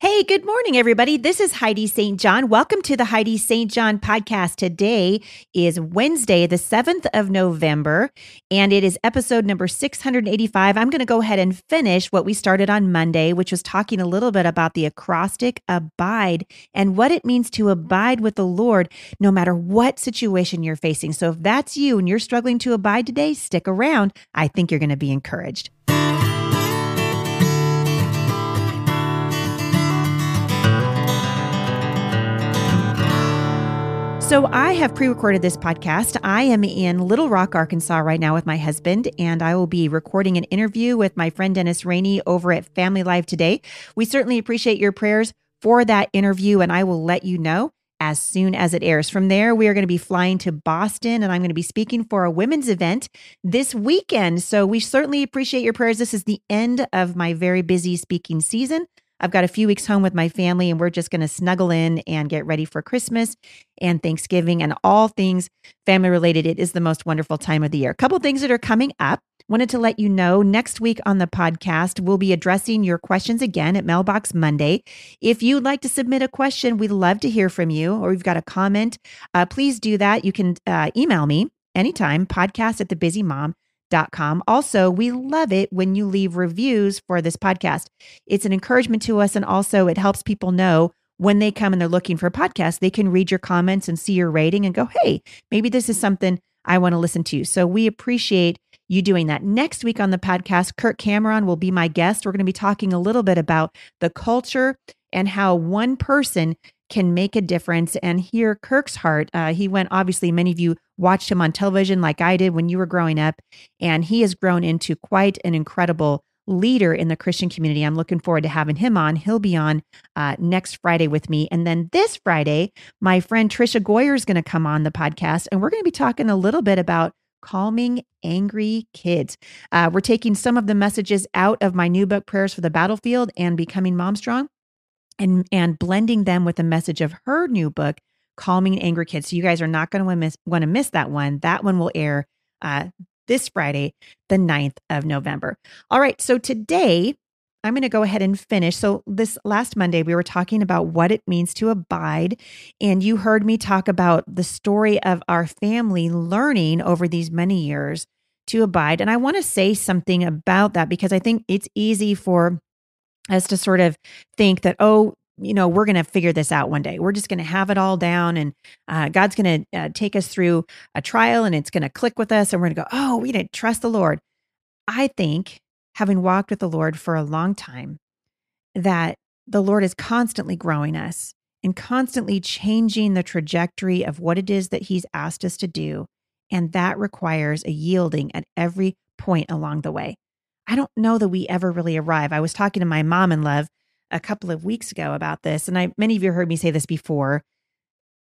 Hey, good morning, everybody. This is Heidi St. John. Welcome to the Heidi St. John podcast. Today is Wednesday, the 7th of November, and it is episode number 685. I'm going to go ahead and finish what we started on Monday, which was talking a little bit about the acrostic abide and what it means to abide with the Lord no matter what situation you're facing. So if that's you and you're struggling to abide today, stick around. I think you're going to be encouraged. So I have pre-recorded this podcast. I am in Little Rock, Arkansas right now with my husband, and I will be recording an interview with my friend Dennis Rainey over at Family Life today. We certainly appreciate your prayers for that interview, and I will let you know as soon as it airs. From there, we are going to be flying to Boston, and I'm going to be speaking for a women's event this weekend. So we certainly appreciate your prayers. This is the end of my very busy speaking season. I've got a few weeks home with my family, and we're just going to snuggle in and get ready for Christmas and Thanksgiving and all things family related. It is the most wonderful time of the year. A couple things that are coming up. Wanted to let you know next week on the podcast, we'll be addressing your questions again at Mailbox Monday. If you'd like to submit a question, we'd love to hear from you, or you've got a comment, please do that. You can email me anytime, podcast@thebusymom.com. Also, we love it when you leave reviews for this podcast. It's an encouragement to us, and also it helps people know when they come and they're looking for a podcast, they can read your comments and see your rating and go, hey, maybe this is something I want to listen to. So we appreciate you doing that. Next week on the podcast, Kirk Cameron will be my guest. We're going to be talking a little bit about the culture and how one person can make a difference, and hear Kirk's heart. He went, obviously, many of you watched him on television like I did when you were growing up, and he has grown into quite an incredible leader in the Christian community. I'm looking forward to having him on. He'll be on next Friday with me. And then this Friday, my friend Tricia Goyer is going to come on the podcast, and we're going to be talking a little bit about Calming Angry Kids. We're taking some of the messages out of my new book, Prayers for the Battlefield and Becoming MomStrong, and blending them with a message of her new book, Calming Angry Kids. So you guys are not going to want to miss that one. That one will air this Friday, the 9th of November. All right, so today I'm going to go ahead and finish. So this last Monday, we were talking about what it means to abide, and you heard me talk about the story of our family learning over these many years to abide. And I want to say something about that because I think it's easy for as to sort of think that, oh, you know, we're going to figure this out one day. We're just going to have it all down, and God's going to take us through a trial, and it's going to click with us, and we're going to go, oh, we didn't trust the Lord. I think, having walked with the Lord for a long time, that the Lord is constantly growing us and constantly changing the trajectory of what it is that He's asked us to do. And that requires a yielding at every point along the way. I don't know that we ever really arrive. I was talking to my mom in love a couple of weeks ago about this, and many of you heard me say this before.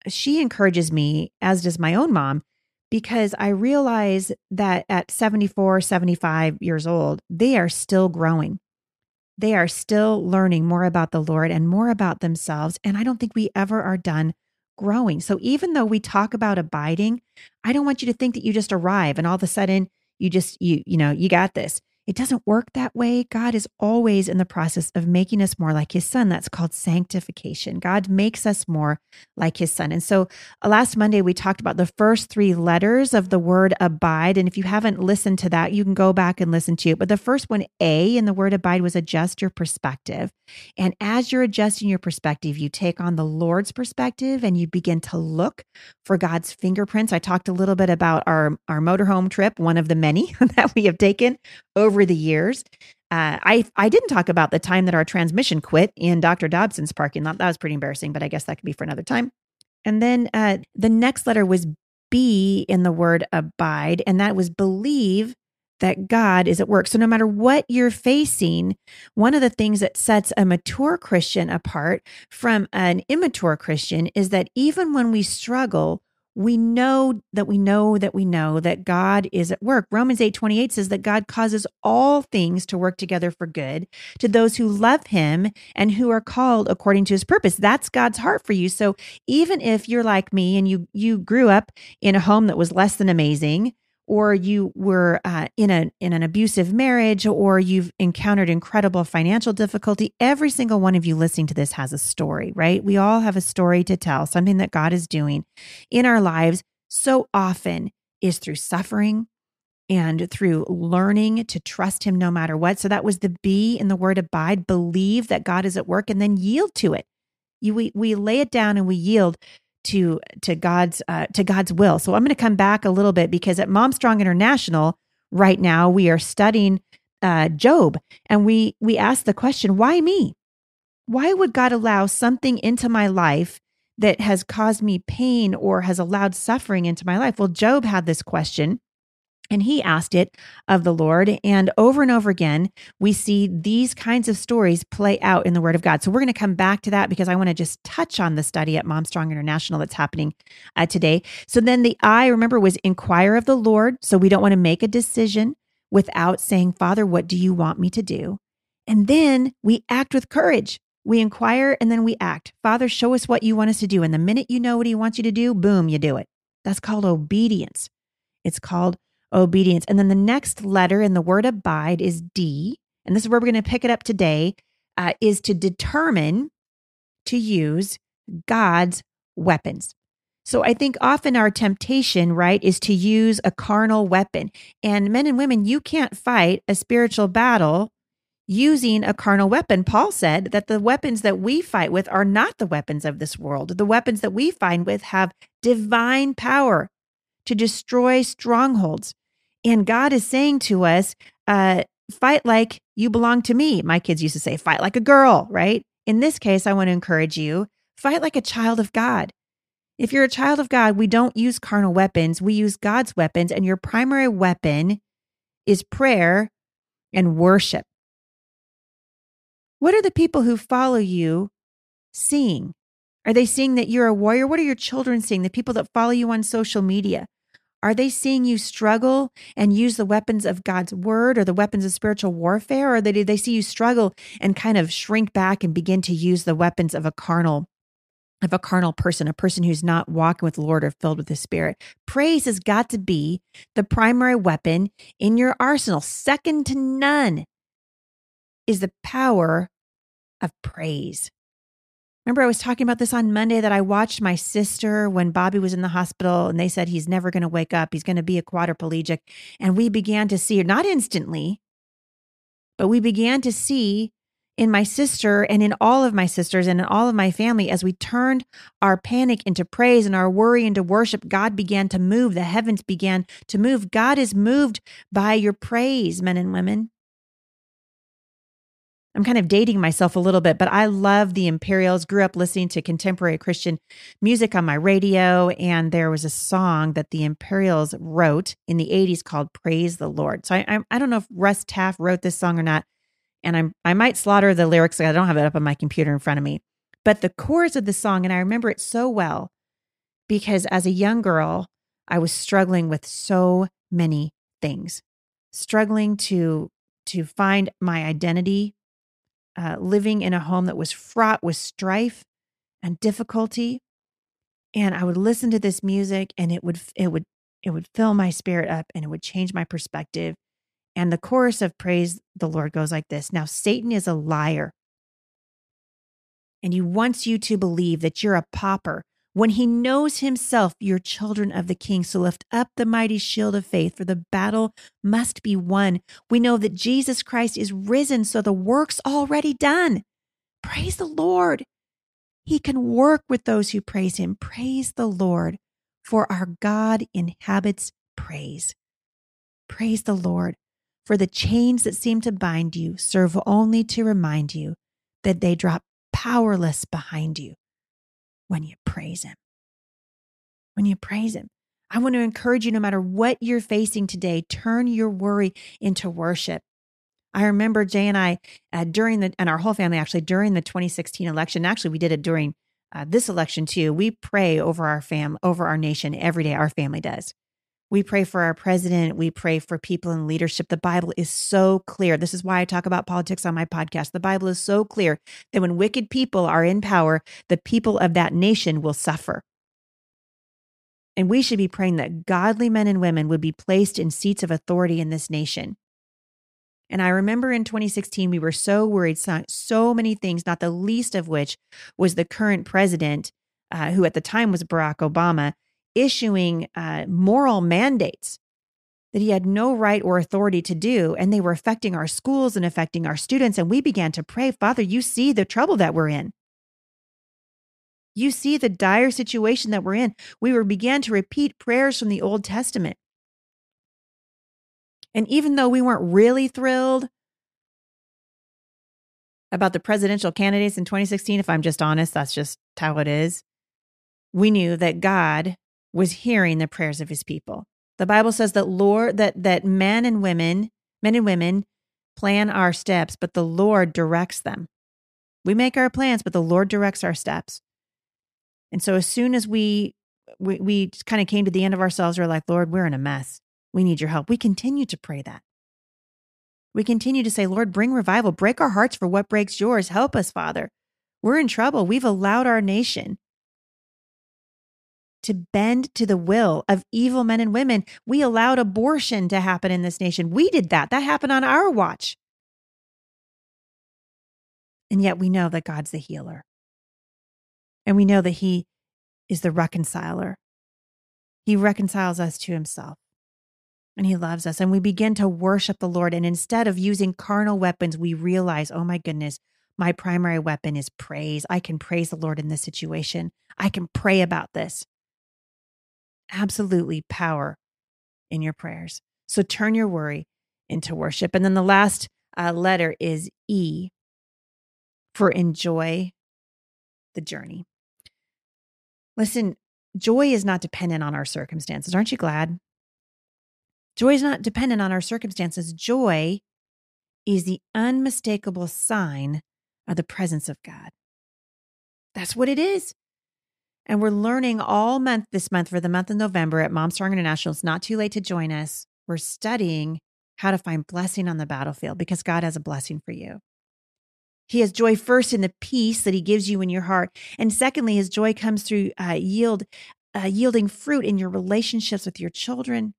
She encourages me, as does my own mom, because I realize that at 74, 75 years old, they are still growing. They are still learning more about the Lord and more about themselves, and I don't think we ever are done growing. So even though we talk about abiding, I don't want you to think that you just arrive and all of a sudden you got this. It doesn't work that way. God is always in the process of making us more like His Son. That's called sanctification. God makes us more like His Son. And so last Monday, we talked about the first three letters of the word abide. And if you haven't listened to that, you can go back and listen to it. But the first one, A, in the word abide was adjust your perspective. And as you're adjusting your perspective, you take on the Lord's perspective and you begin to look for God's fingerprints. I talked a little bit about our motorhome trip, one of the many that we have taken over the years. I didn't talk about the time that our transmission quit in Dr. Dobson's parking lot. That was pretty embarrassing, but I guess that could be for another time. And then the next letter was be in the word abide, and that was believe that God is at work. So no matter what you're facing, one of the things that sets a mature Christian apart from an immature Christian is that even when we struggle, we know that we know that we know that God is at work. Romans 8:28 says that God causes all things to work together for good to those who love him and who are called according to his purpose. That's God's heart for you. So even if you're like me and you grew up in a home that was less than amazing, or you were in an abusive marriage, or you've encountered incredible financial difficulty, every single one of you listening to this has a story, right? We all have a story to tell, something that God is doing in our lives so often is through suffering and through learning to trust him no matter what. So that was the B in the word abide, believe that God is at work and then yield to it. We lay it down and we yield to God's will. So I'm going to come back a little bit because at MomStrong International right now we are studying Job, and we ask the question, why me? Why would God allow something into my life that has caused me pain or has allowed suffering into my life? Well, Job had this question, and he asked it of the Lord. And over again, we see these kinds of stories play out in the Word of God. So we're going to come back to that because I want to just touch on the study at MomStrong International that's happening today. So then the I, remember, was inquire of the Lord. So we don't want to make a decision without saying, Father, what do you want me to do? And then we act with courage. We inquire and then we act. Father, show us what you want us to do. And the minute you know what he wants you to do, boom, you do it. That's called obedience. It's called obedience. And then the next letter in the word abide is D, and this is where we're going to pick it up today, is to determine to use God's weapons. So I think often our temptation, right, is to use a carnal weapon. And men and women, you can't fight a spiritual battle using a carnal weapon. Paul said that the weapons that we fight with are not the weapons of this world. The weapons that we fight with have divine power to destroy strongholds. And God is saying to us, fight like you belong to me. My kids used to say, fight like a girl, right? In this case, I want to encourage you, fight like a child of God. If you're a child of God, we don't use carnal weapons. We use God's weapons. And your primary weapon is prayer and worship. What are the people who follow you seeing? Are they seeing that you're a warrior? What are your children seeing? The people that follow you on social media? Are they seeing you struggle and use the weapons of God's word or the weapons of spiritual warfare? Or do they see you struggle and kind of shrink back and begin to use the weapons of a carnal person, a person who's not walking with the Lord or filled with the Spirit? Praise has got to be the primary weapon in your arsenal. Second to none is the power of praise. Remember, I was talking about this on Monday that I watched my sister when Bobby was in the hospital, and they said he's never going to wake up. He's going to be a quadriplegic. And we began to see, not instantly, but we began to see in my sister and in all of my sisters and in all of my family, as we turned our panic into praise and our worry into worship, God began to move. The heavens began to move. God is moved by your praise, men and women. I'm kind of dating myself a little bit, but I love the Imperials, grew up listening to contemporary Christian music on my radio, and there was a song that the Imperials wrote in the 80s called Praise the Lord. So I don't know if Russ Taff wrote this song or not, and I might slaughter the lyrics. I don't have it up on my computer in front of me, but the chorus of the song, and I remember it so well because as a young girl, I was struggling with so many things, struggling to find my identity, living in a home that was fraught with strife and difficulty. And I would listen to this music and it would fill my spirit up and it would change my perspective. And the chorus of Praise the Lord goes like this. Now, Satan is a liar, and he wants you to believe that you're a pauper when he knows himself you're children of the King. So lift up the mighty shield of faith, for the battle must be won. We know that Jesus Christ is risen, so the work's already done. Praise the Lord. He can work with those who praise him. Praise the Lord, for our God inhabits praise. Praise the Lord, for the chains that seem to bind you serve only to remind you that they drop powerless behind you when you praise him. I want to encourage you, no matter what you're facing today, turn your worry into worship. I remember Jay and I, and our whole family actually, during the 2016 election, actually we did it during this election too, we pray over our over our nation every day, our family does. We pray for our president. We pray for people in leadership. The Bible is so clear. This is why I talk about politics on my podcast. The Bible is so clear that when wicked people are in power, the people of that nation will suffer. And we should be praying that godly men and women would be placed in seats of authority in this nation. And I remember in 2016, we were so worried, so many things, not the least of which was the current president, who at the time was Barack Obama, issuing moral mandates that he had no right or authority to do. And they were affecting our schools and affecting our students. And we began to pray, Father, you see the trouble that we're in. You see the dire situation that we're in. We began to repeat prayers from the Old Testament. And even though we weren't really thrilled about the presidential candidates in 2016, if I'm just honest, that's just how it is. We knew that God was hearing the prayers of his people. The Bible says that men and women plan our steps, but the Lord directs them. We make our plans, but the Lord directs our steps. And so as soon as we kind of came to the end of ourselves, we're like, Lord, we're in a mess. We need your help. We continue to pray that. We continue to say, Lord, bring revival, break our hearts for what breaks yours. Help us, Father. We're in trouble. We've allowed our nation to bend to the will of evil men and women. We allowed abortion to happen in this nation. We did that. That happened on our watch. And yet we know that God's the healer. And we know that he is the reconciler. He reconciles us to himself. And he loves us. And we begin to worship the Lord. And instead of using carnal weapons, we realize, oh my goodness, my primary weapon is praise. I can praise the Lord in this situation. I can pray about this. Absolutely power in your prayers. So turn your worry into worship. And then the last letter is E for enjoy the journey. Listen, joy is not dependent on our circumstances. Aren't you glad? Joy is not dependent on our circumstances. Joy is the unmistakable sign of the presence of God. That's what it is. And we're learning all month this month for the month of November at MomStrong International. It's not too late to join us. We're studying how to find blessing on the battlefield because God has a blessing for you. He has joy first in the peace that he gives you in your heart. And secondly, his joy comes through yielding fruit in your relationships with your children,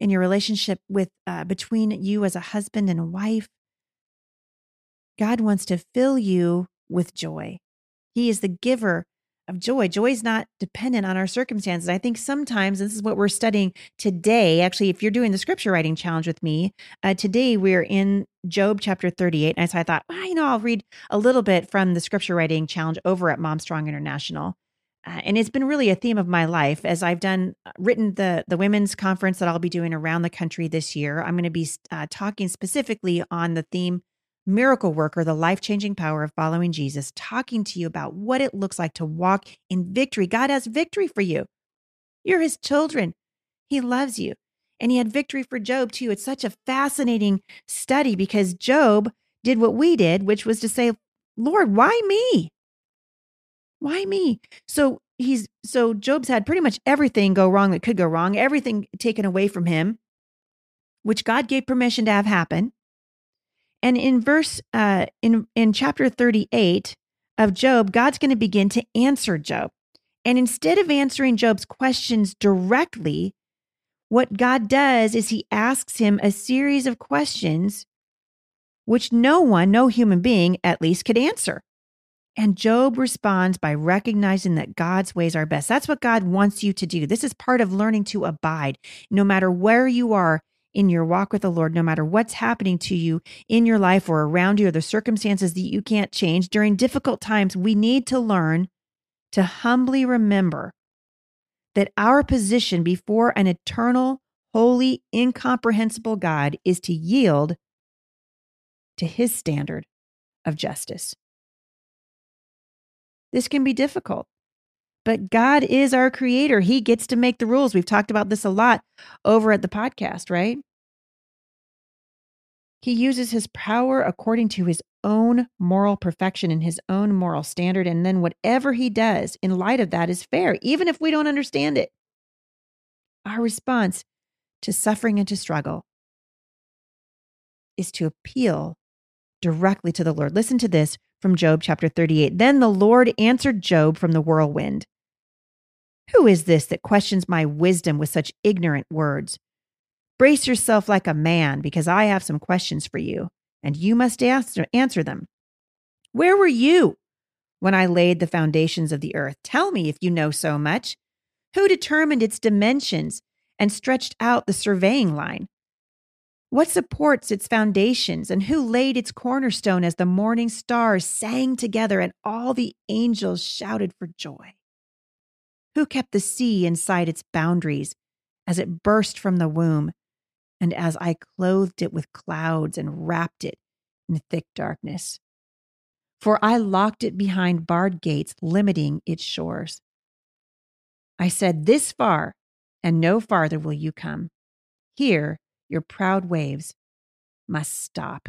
in your relationship with between you as a husband and a wife. God wants to fill you with joy. He is the giver of joy. Joy is not dependent on our circumstances. I think sometimes, this is what we're studying today. Actually, if you're doing the scripture writing challenge with me, today we're in Job chapter 38. And so I thought, I'll read a little bit from the scripture writing challenge over at MomStrong International. And it's been really a theme of my life as I've written the women's conference that I'll be doing around the country this year. I'm going to be talking specifically on the theme, Miracle Worker, the life-changing power of following Jesus, talking to you about what it looks like to walk in victory. God has victory for you. You're his children. He loves you. And he had victory for Job too. It's such a fascinating study because Job did what we did, which was to say, Lord, why me? Why me? So Job's had pretty much everything go wrong that could go wrong, everything taken away from him, which God gave permission to have happen. And in verse in chapter 38 of Job, God's going to begin to answer Job. And instead of answering Job's questions directly, what God does is he asks him a series of questions which no human being at least could answer. And Job responds by recognizing that God's ways are best. That's what God wants you to do. This is part of learning to abide. No matter where you are in your walk with the Lord, no matter what's happening to you in your life or around you or the circumstances that you can't change, during difficult times, we need to learn to humbly remember that our position before an eternal, holy, incomprehensible God is to yield to his standard of justice. This can be difficult. But God is our creator. He gets to make the rules. We've talked about this a lot over at the podcast, right? He uses his power according to his own moral perfection and his own moral standard. And then whatever he does in light of that is fair, even if we don't understand it. Our response to suffering and to struggle is to appeal directly to the Lord. Listen to this from Job chapter 38. Then the Lord answered Job from the whirlwind. Who is this that questions my wisdom with such ignorant words? Brace yourself like a man, because I have some questions for you, and you must answer them. Where were you when I laid the foundations of the earth? Tell me if you know so much. Who determined its dimensions and stretched out the surveying line? What supports its foundations, and who laid its cornerstone as the morning stars sang together and all the angels shouted for joy? Who kept the sea inside its boundaries as it burst from the womb, and as I clothed it with clouds and wrapped it in thick darkness? For I locked it behind barred gates, limiting its shores. I said, this far and no farther will you come. Here your proud waves must stop.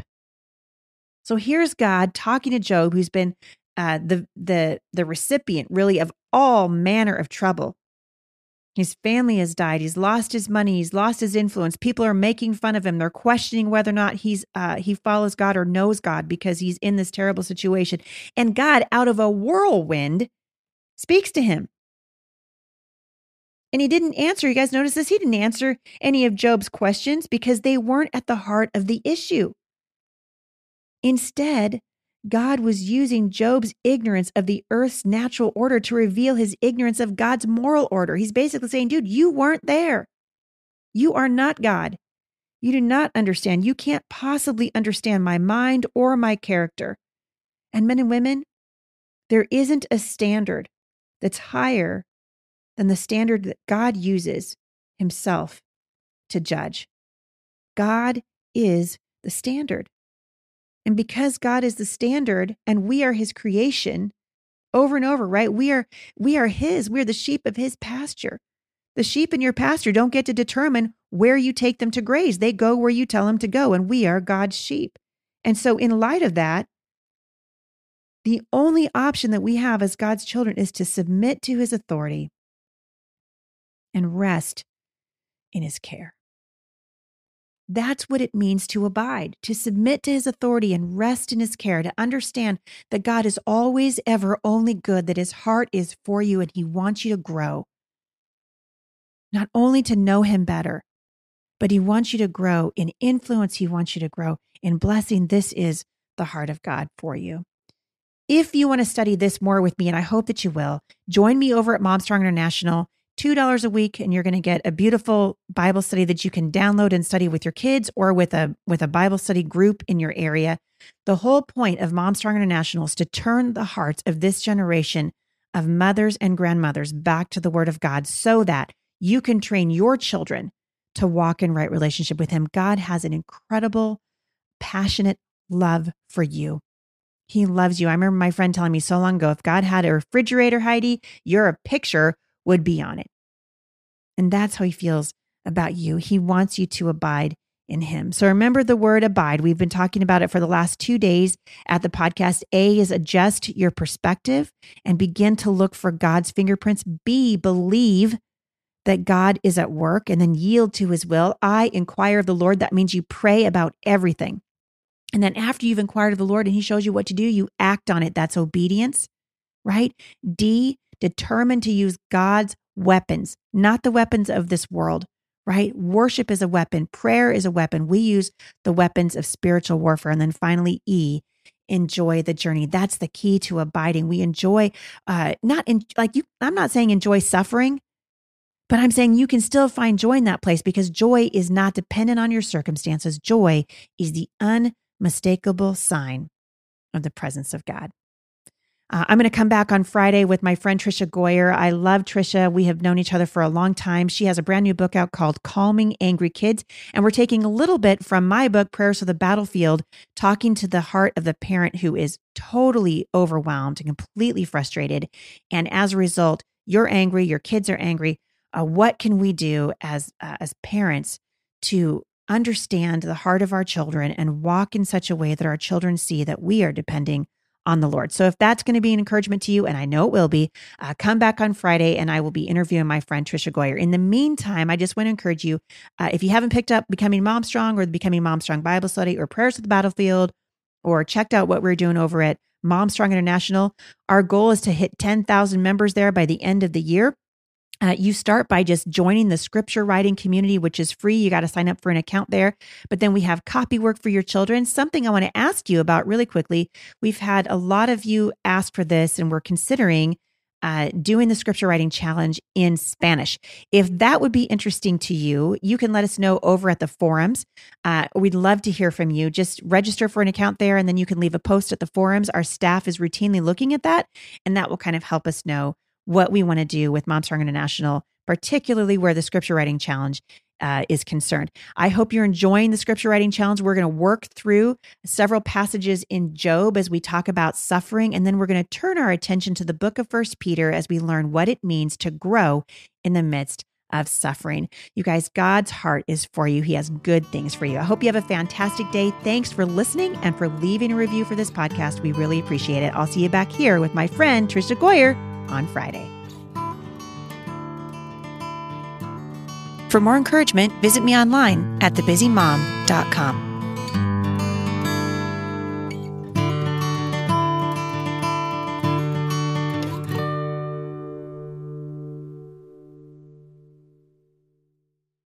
So here's God talking to Job, who's been the recipient, really, of all manner of trouble. His family has died. He's lost his money. He's lost his influence. People are making fun of him. They're questioning whether or not he follows God or knows God because he's in this terrible situation. And God, out of a whirlwind, speaks to him. And he didn't answer. You guys notice this? He didn't answer any of Job's questions because they weren't at the heart of the issue. Instead, God was using Job's ignorance of the earth's natural order to reveal his ignorance of God's moral order. He's basically saying, dude, you weren't there. You are not God. You do not understand. You can't possibly understand my mind or my character. And men and women, there isn't a standard that's higher than the standard that God uses himself to judge. God is the standard. And because God is the standard and we are his creation, over and over, right? We are his. We're the sheep of his pasture. The sheep in your pasture don't get to determine where you take them to graze. They go where you tell them to go, and we are God's sheep. And so in light of that, the only option that we have as God's children is to submit to his authority and rest in his care. That's what it means to abide, to submit to his authority and rest in his care, to understand that God is always, ever, only good, that his heart is for you and he wants you to grow. Not only to know him better, but he wants you to grow in influence. He wants you to grow in blessing. This is the heart of God for you. If you want to study this more with me, and I hope that you will, join me over at MomStrong International. $2 a week, and you're going to get a beautiful Bible study that you can download and study with your kids or with a Bible study group in your area. The whole point of MomStrong International is to turn the hearts of this generation of mothers and grandmothers back to the Word of God so that you can train your children to walk in right relationship with Him. God has an incredible, passionate love for you. He loves you. I remember my friend telling me so long ago, if God had a refrigerator, Heidi, you're a picture would be on it. And that's how he feels about you. He wants you to abide in him. So remember the word abide. We've been talking about it for the last 2 days at the podcast. A is adjust your perspective and begin to look for God's fingerprints. B, believe that God is at work and then yield to his will. I, inquire of the Lord. That means you pray about everything. And then after you've inquired of the Lord and he shows you what to do, you act on it. That's obedience, right? D, determined to use God's weapons, not the weapons of this world, right? Worship is a weapon. Prayer is a weapon. We use the weapons of spiritual warfare. And then finally, E, enjoy the journey. That's the key to abiding. We enjoy, I'm not saying enjoy suffering, but I'm saying you can still find joy in that place because joy is not dependent on your circumstances. Joy is the unmistakable sign of the presence of God. I'm going to come back on Friday with my friend Tricia Goyer. I love Tricia. We have known each other for a long time. She has a brand new book out called Calming Angry Kids. And we're taking a little bit from my book, Prayers for the Battlefield, talking to the heart of the parent who is totally overwhelmed and completely frustrated. And as a result, You're angry. Your kids are angry. What can we do as parents to understand the heart of our children and walk in such a way that our children see that we are depending on the Lord? So if that's going to be an encouragement to you, and I know it will be, come back on Friday and I will be interviewing my friend Tricia Goyer. In the meantime, I just want to encourage you, if you haven't picked up Becoming MomStrong or the Becoming MomStrong Bible Study or Prayers for the Battlefield, or checked out what we're doing over at MomStrong International, our goal is to hit 10,000 members there by the end of the year. You start by just joining the scripture writing community, which is free. You got to sign up for an account there. But then we have copy work for your children. Something I want to ask you about really quickly. We've had a lot of you ask for this, and we're considering doing the scripture writing challenge in Spanish. If that would be interesting to you, you can let us know over at the forums. We'd love to hear from you. Just register for an account there, and then you can leave a post at the forums. Our staff is routinely looking at that, and that will kind of help us know what we want to do with MomStrong International, particularly where the scripture writing challenge is concerned. I hope you're enjoying the scripture writing challenge. We're going to work through several passages in Job as we talk about suffering, and then we're going to turn our attention to the book of 1 Peter as we learn what it means to grow in the midst of suffering. You guys, God's heart is for you. He has good things for you. I hope you have a fantastic day. Thanks for listening and for leaving a review for this podcast. We really appreciate it. I'll see you back here with my friend, Tricia Goyer, on Friday. For more encouragement, visit me online at thebusymom.com.